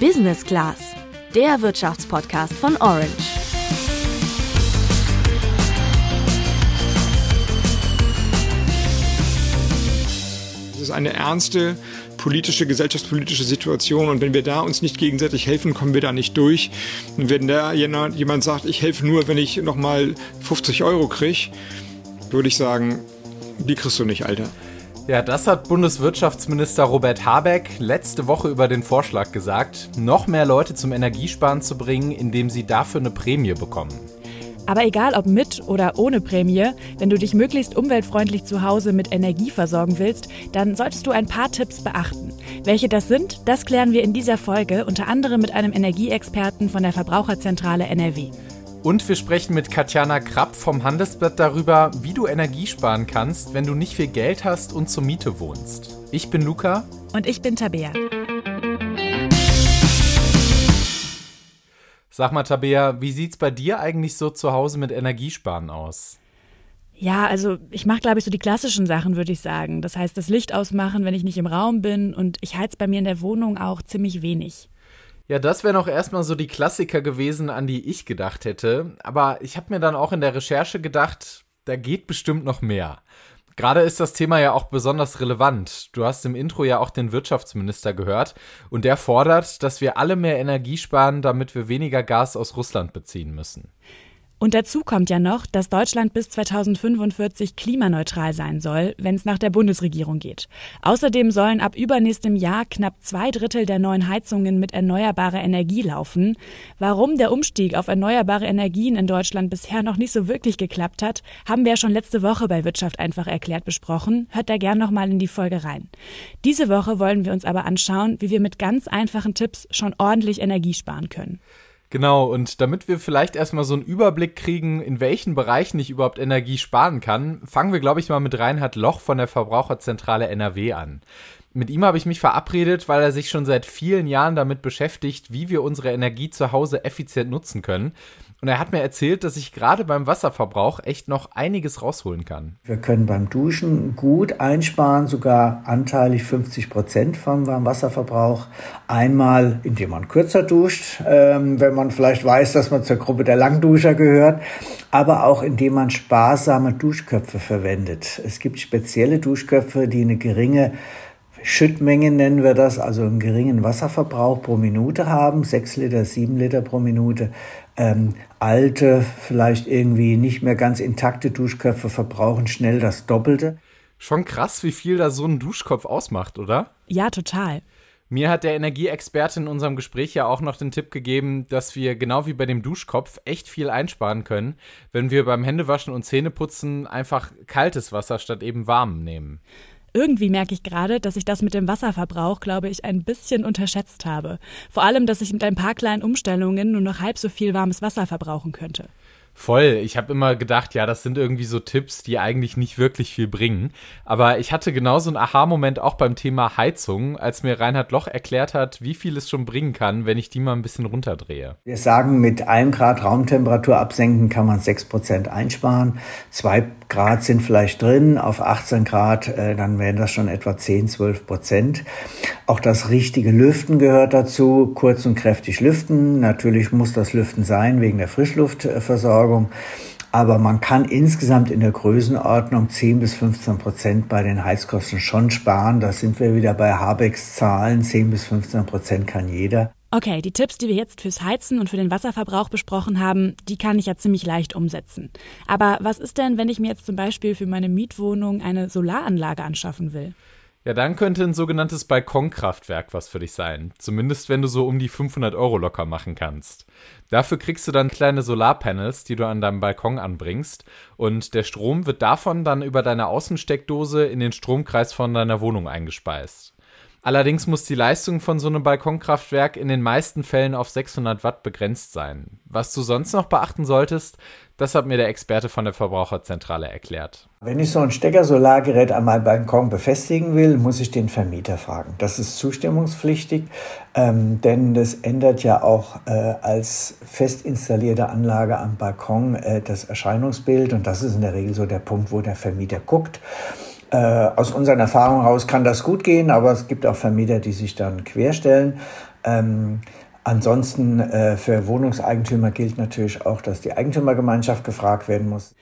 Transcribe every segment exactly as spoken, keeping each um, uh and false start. Business Class, der Wirtschaftspodcast von Orange. Es ist eine ernste politische, gesellschaftspolitische Situation und wenn wir da uns nicht gegenseitig helfen, kommen wir da nicht durch. Und wenn da jemand sagt, ich helfe nur, wenn ich nochmal fünfzig Euro kriege, würde ich sagen, die kriegst du nicht, Alter. Ja, das hat Bundeswirtschaftsminister Robert Habeck letzte Woche über den Vorschlag gesagt, noch mehr Leute zum Energiesparen zu bringen, indem sie dafür eine Prämie bekommen. Aber egal ob mit oder ohne Prämie, wenn du dich möglichst umweltfreundlich zu Hause mit Energie versorgen willst, dann solltest du ein paar Tipps beachten. Welche das sind, das klären wir in dieser Folge, unter anderem mit einem Energieexperten von der Verbraucherzentrale N R W. Und wir sprechen mit Katjana Krapp vom Handelsblatt darüber, wie du Energie sparen kannst, wenn du nicht viel Geld hast und zur Miete wohnst. Ich bin Luca. Und ich bin Tabea. Sag mal, Tabea, wie sieht's bei dir eigentlich so zu Hause mit Energiesparen aus? Ja, also ich mache, glaube ich, so die klassischen Sachen, würde ich sagen. Das heißt, das Licht ausmachen, wenn ich nicht im Raum bin, und ich heiz bei mir in der Wohnung auch ziemlich wenig. Ja, das wären auch erstmal so die Klassiker gewesen, an die ich gedacht hätte. Aber ich habe mir dann auch in der Recherche gedacht, da geht bestimmt noch mehr. Gerade ist das Thema ja auch besonders relevant. Du hast im Intro ja auch den Wirtschaftsminister gehört und der fordert, dass wir alle mehr Energie sparen, damit wir weniger Gas aus Russland beziehen müssen. Und dazu kommt ja noch, dass Deutschland bis zweitausendfünfundvierzig klimaneutral sein soll, wenn es nach der Bundesregierung geht. Außerdem sollen ab übernächstem Jahr knapp zwei Drittel der neuen Heizungen mit erneuerbarer Energie laufen. Warum der Umstieg auf erneuerbare Energien in Deutschland bisher noch nicht so wirklich geklappt hat, haben wir ja schon letzte Woche bei Wirtschaft einfach erklärt besprochen. Hört da gern nochmal in die Folge rein. Diese Woche wollen wir uns aber anschauen, wie wir mit ganz einfachen Tipps schon ordentlich Energie sparen können. Genau, und damit wir vielleicht erstmal so einen Überblick kriegen, in welchen Bereichen ich überhaupt Energie sparen kann, fangen wir, glaube ich, mal mit Reinhard Loch von der Verbraucherzentrale N R W an. Mit ihm habe ich mich verabredet, weil er sich schon seit vielen Jahren damit beschäftigt, wie wir unsere Energie zu Hause effizient nutzen können. Und er hat mir erzählt, dass ich gerade beim Wasserverbrauch echt noch einiges rausholen kann. Wir können beim Duschen gut einsparen, sogar anteilig fünfzig Prozent vom Wasserverbrauch. Einmal, indem man kürzer duscht, ähm, wenn man vielleicht weiß, dass man zur Gruppe der Langduscher gehört, aber auch indem man sparsame Duschköpfe verwendet. Es gibt spezielle Duschköpfe, die eine geringe Schüttmenge nennen wir das, also einen geringen Wasserverbrauch pro Minute haben, sechs Liter, sieben Liter pro Minute. Ähm, alte, vielleicht irgendwie nicht mehr ganz intakte Duschköpfe verbrauchen schnell das Doppelte. Schon krass, wie viel da so ein Duschkopf ausmacht, oder? Ja, total. Mir hat der Energieexperte in unserem Gespräch ja auch noch den Tipp gegeben, dass wir genau wie bei dem Duschkopf echt viel einsparen können, wenn wir beim Händewaschen und Zähneputzen einfach kaltes Wasser statt eben warm nehmen. Irgendwie merke ich gerade, dass ich das mit dem Wasserverbrauch, glaube ich, ein bisschen unterschätzt habe. Vor allem, dass ich mit ein paar kleinen Umstellungen nur noch halb so viel warmes Wasser verbrauchen könnte. Voll. Ich habe immer gedacht, ja, das sind irgendwie so Tipps, die eigentlich nicht wirklich viel bringen. Aber ich hatte genauso einen Aha-Moment auch beim Thema Heizung, als mir Reinhard Loch erklärt hat, wie viel es schon bringen kann, wenn ich die mal ein bisschen runterdrehe. Wir sagen, mit einem Grad Raumtemperatur absenken kann man sechs Prozent einsparen. Zwei Grad sind vielleicht drin, auf achtzehn Grad, äh, dann wären das schon etwa zehn, zwölf Prozent. Auch das richtige Lüften gehört dazu, kurz und kräftig lüften. Natürlich muss das Lüften sein, wegen der Frischluftversorgung. Aber man kann insgesamt in der Größenordnung zehn bis fünfzehn Prozent bei den Heizkosten schon sparen. Da sind wir wieder bei Habecks Zahlen. zehn bis fünfzehn Prozent kann jeder. Okay, die Tipps, die wir jetzt fürs Heizen und für den Wasserverbrauch besprochen haben, die kann ich ja ziemlich leicht umsetzen. Aber was ist denn, wenn ich mir jetzt zum Beispiel für meine Mietwohnung eine Solaranlage anschaffen will? Ja, dann könnte ein sogenanntes Balkonkraftwerk was für dich sein. Zumindest, wenn du so um die fünfhundert Euro locker machen kannst. Dafür kriegst du dann kleine Solarpanels, die du an deinem Balkon anbringst. Und der Strom wird davon dann über deine Außensteckdose in den Stromkreis von deiner Wohnung eingespeist. Allerdings muss die Leistung von so einem Balkonkraftwerk in den meisten Fällen auf sechshundert Watt begrenzt sein. Was du sonst noch beachten solltest, das hat mir der Experte von der Verbraucherzentrale erklärt. Wenn ich so ein Stecker-Solargerät an meinem Balkon befestigen will, muss ich den Vermieter fragen. Das ist zustimmungspflichtig, ähm, denn das ändert ja auch äh, als fest installierte Anlage am Balkon äh, das Erscheinungsbild. Und das ist in der Regel so der Punkt, wo der Vermieter guckt. Äh, aus unseren Erfahrungen heraus kann das gut gehen, aber es gibt auch Vermieter, die sich dann querstellen. Ähm, ansonsten äh, für Wohnungseigentümer gilt natürlich auch, dass die Eigentümergemeinschaft gefragt werden muss.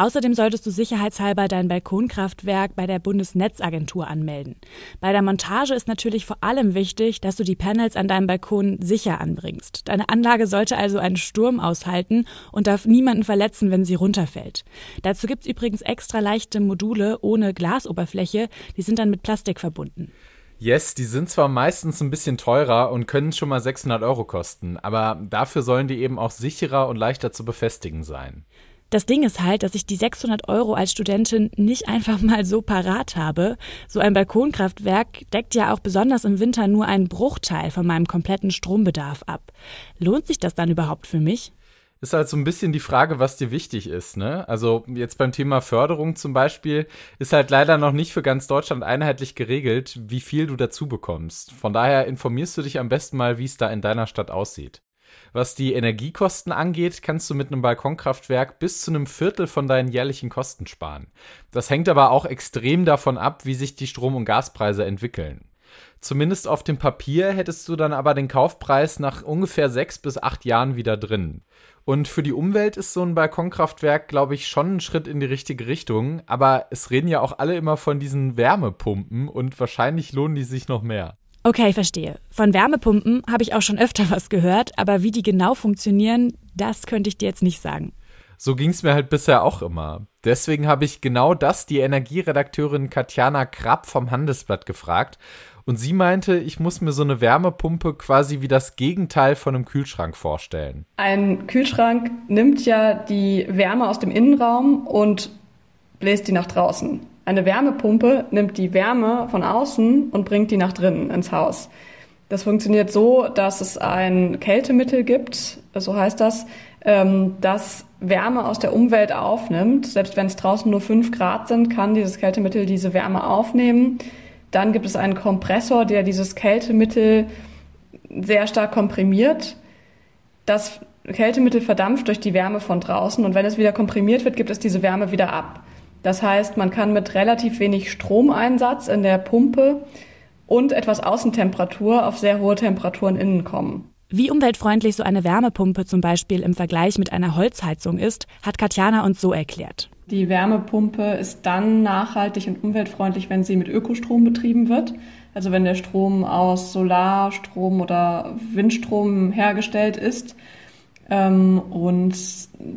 Außerdem solltest du sicherheitshalber dein Balkonkraftwerk bei der Bundesnetzagentur anmelden. Bei der Montage ist natürlich vor allem wichtig, dass du die Panels an deinem Balkon sicher anbringst. Deine Anlage sollte also einen Sturm aushalten und darf niemanden verletzen, wenn sie runterfällt. Dazu gibt's übrigens extra leichte Module ohne Glasoberfläche, die sind dann mit Plastik verbunden. Yes, die sind zwar meistens ein bisschen teurer und können schon mal sechshundert Euro kosten, aber dafür sollen die eben auch sicherer und leichter zu befestigen sein. Das Ding ist halt, dass ich die sechshundert Euro als Studentin nicht einfach mal so parat habe. So ein Balkonkraftwerk deckt ja auch besonders im Winter nur einen Bruchteil von meinem kompletten Strombedarf ab. Lohnt sich das dann überhaupt für mich? Ist halt so ein bisschen die Frage, was dir wichtig ist, ne? Also jetzt beim Thema Förderung zum Beispiel ist halt leider noch nicht für ganz Deutschland einheitlich geregelt, wie viel du dazu bekommst. Von daher informierst du dich am besten mal, wie es da in deiner Stadt aussieht. Was die Energiekosten angeht, kannst du mit einem Balkonkraftwerk bis zu einem Viertel von deinen jährlichen Kosten sparen. Das hängt aber auch extrem davon ab, wie sich die Strom- und Gaspreise entwickeln. Zumindest auf dem Papier hättest du dann aber den Kaufpreis nach ungefähr sechs bis acht Jahren wieder drin. Und für die Umwelt ist so ein Balkonkraftwerk, glaube ich, schon ein Schritt in die richtige Richtung. Aber es reden ja auch alle immer von diesen Wärmepumpen und wahrscheinlich lohnen die sich noch mehr. Okay, verstehe. Von Wärmepumpen habe ich auch schon öfter was gehört, aber wie die genau funktionieren, das könnte ich dir jetzt nicht sagen. So ging es mir halt bisher auch immer. Deswegen habe ich genau das die Energieredakteurin Katjana Krapp vom Handelsblatt gefragt. Und sie meinte, ich muss mir so eine Wärmepumpe quasi wie das Gegenteil von einem Kühlschrank vorstellen. Ein Kühlschrank nimmt ja die Wärme aus dem Innenraum und bläst die nach draußen. Eine Wärmepumpe nimmt die Wärme von außen und bringt die nach drinnen ins Haus. Das funktioniert so, dass es ein Kältemittel gibt, so heißt das, das Wärme aus der Umwelt aufnimmt. Selbst wenn es draußen nur fünf Grad sind, kann dieses Kältemittel diese Wärme aufnehmen. Dann gibt es einen Kompressor, der dieses Kältemittel sehr stark komprimiert. Das Kältemittel verdampft durch die Wärme von draußen und wenn es wieder komprimiert wird, gibt es diese Wärme wieder ab. Das heißt, man kann mit relativ wenig Stromeinsatz in der Pumpe und etwas Außentemperatur auf sehr hohe Temperaturen innen kommen. Wie umweltfreundlich so eine Wärmepumpe zum Beispiel im Vergleich mit einer Holzheizung ist, hat Katjana uns so erklärt. Die Wärmepumpe ist dann nachhaltig und umweltfreundlich, wenn sie mit Ökostrom betrieben wird. Also wenn der Strom aus Solarstrom oder Windstrom hergestellt ist. Und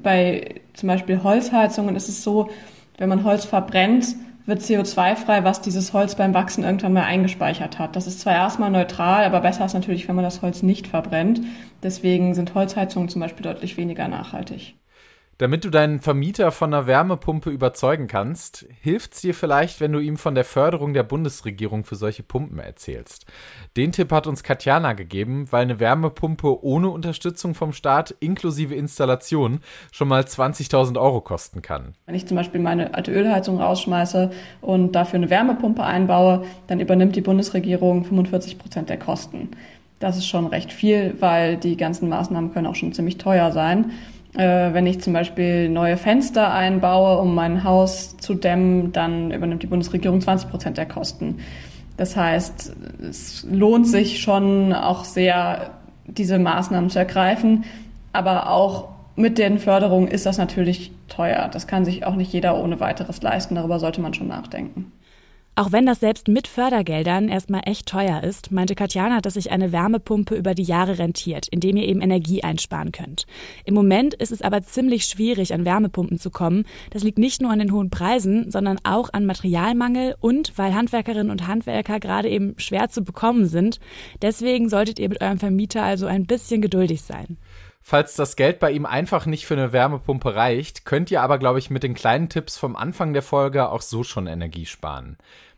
bei zum Beispiel Holzheizungen ist es so, wenn man Holz verbrennt, wird C O zwei frei, was dieses Holz beim Wachsen irgendwann mal eingespeichert hat. Das ist zwar erstmal neutral, aber besser ist natürlich, wenn man das Holz nicht verbrennt. Deswegen sind Holzheizungen zum Beispiel deutlich weniger nachhaltig. Damit du deinen Vermieter von einer Wärmepumpe überzeugen kannst, hilft's dir vielleicht, wenn du ihm von der Förderung der Bundesregierung für solche Pumpen erzählst. Den Tipp hat uns Katjana gegeben, weil eine Wärmepumpe ohne Unterstützung vom Staat inklusive Installation schon mal zwanzigtausend Euro kosten kann. Wenn ich zum Beispiel meine alte Ölheizung rausschmeiße und dafür eine Wärmepumpe einbaue, dann übernimmt die Bundesregierung fünfundvierzig Prozent der Kosten. Das ist schon recht viel, weil die ganzen Maßnahmen können auch schon ziemlich teuer sein. Wenn ich zum Beispiel neue Fenster einbaue, um mein Haus zu dämmen, dann übernimmt die Bundesregierung zwanzig Prozent der Kosten. Das heißt, es lohnt sich schon auch sehr, diese Maßnahmen zu ergreifen. Aber auch mit den Förderungen ist das natürlich teuer. Das kann sich auch nicht jeder ohne weiteres leisten. Darüber sollte man schon nachdenken. Auch wenn das selbst mit Fördergeldern erstmal echt teuer ist, meinte Katjana, dass sich eine Wärmepumpe über die Jahre rentiert, indem ihr eben Energie einsparen könnt. Im Moment ist es aber ziemlich schwierig, an Wärmepumpen zu kommen. Das liegt nicht nur an den hohen Preisen, sondern auch an Materialmangel und weil Handwerkerinnen und Handwerker gerade eben schwer zu bekommen sind. Deswegen solltet ihr mit eurem Vermieter also ein bisschen geduldig sein. Falls das Geld bei ihm einfach nicht für eine Wärmepumpe reicht, könnt ihr aber, glaube ich, mit den kleinen Tipps vom Anfang der Folge auch so schon Energie sparen.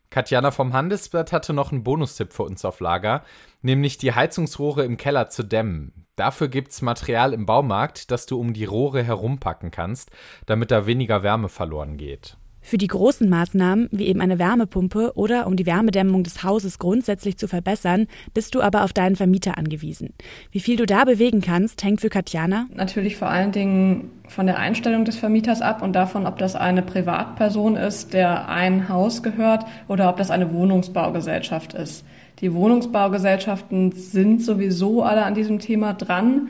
Katjana vom Handelsblatt hatte noch einen Bonustipp für uns auf Lager, nämlich die Heizungsrohre im Keller zu dämmen. Dafür gibt's Material im Baumarkt, das du um die Rohre herumpacken kannst, damit da weniger Wärme verloren geht. Für die großen Maßnahmen, wie eben eine Wärmepumpe oder um die Wärmedämmung des Hauses grundsätzlich zu verbessern, bist du aber auf deinen Vermieter angewiesen. Wie viel du da bewegen kannst, hängt für Katjana natürlich vor allen Dingen von der Einstellung des Vermieters ab und davon, ob das eine Privatperson ist, der ein Haus gehört, oder ob das eine Wohnungsbaugesellschaft ist. Die Wohnungsbaugesellschaften sind sowieso alle an diesem Thema dran.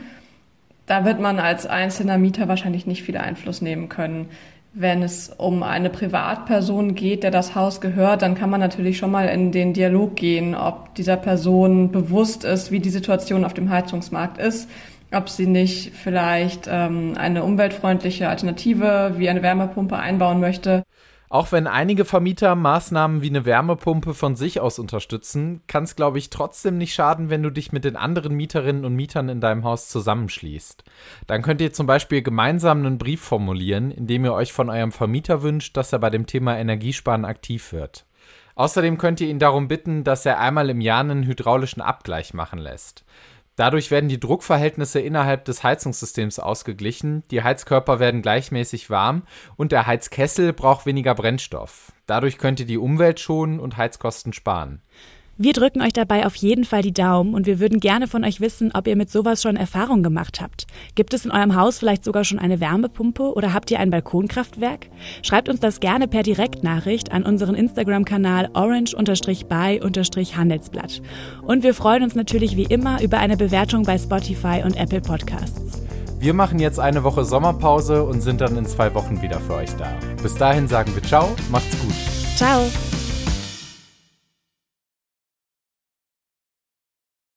Da wird man als einzelner Mieter wahrscheinlich nicht viel Einfluss nehmen können. Wenn es um eine Privatperson geht, der das Haus gehört, dann kann man natürlich schon mal in den Dialog gehen, ob dieser Person bewusst ist, wie die Situation auf dem Heizungsmarkt ist, ob sie nicht vielleicht ähm, eine umweltfreundliche Alternative wie eine Wärmepumpe einbauen möchte. Auch wenn einige Vermieter Maßnahmen wie eine Wärmepumpe von sich aus unterstützen, kann es, glaube ich, trotzdem nicht schaden, wenn du dich mit den anderen Mieterinnen und Mietern in deinem Haus zusammenschließt. Dann könnt ihr zum Beispiel gemeinsam einen Brief formulieren, in dem ihr euch von eurem Vermieter wünscht, dass er bei dem Thema Energiesparen aktiv wird. Außerdem könnt ihr ihn darum bitten, dass er einmal im Jahr einen hydraulischen Abgleich machen lässt. Dadurch werden die Druckverhältnisse innerhalb des Heizungssystems ausgeglichen, die Heizkörper werden gleichmäßig warm und der Heizkessel braucht weniger Brennstoff. Dadurch könnt ihr die Umwelt schonen und Heizkosten sparen. Wir drücken euch dabei auf jeden Fall die Daumen und wir würden gerne von euch wissen, ob ihr mit sowas schon Erfahrung gemacht habt. Gibt es in eurem Haus vielleicht sogar schon eine Wärmepumpe oder habt ihr ein Balkonkraftwerk? Schreibt uns das gerne per Direktnachricht an unseren Instagram-Kanal orange by handelsblatt. Und wir freuen uns natürlich wie immer über eine Bewertung bei Spotify und Apple Podcasts. Wir machen jetzt eine Woche Sommerpause und sind dann in zwei Wochen wieder für euch da. Bis dahin sagen wir ciao, macht's gut. Ciao.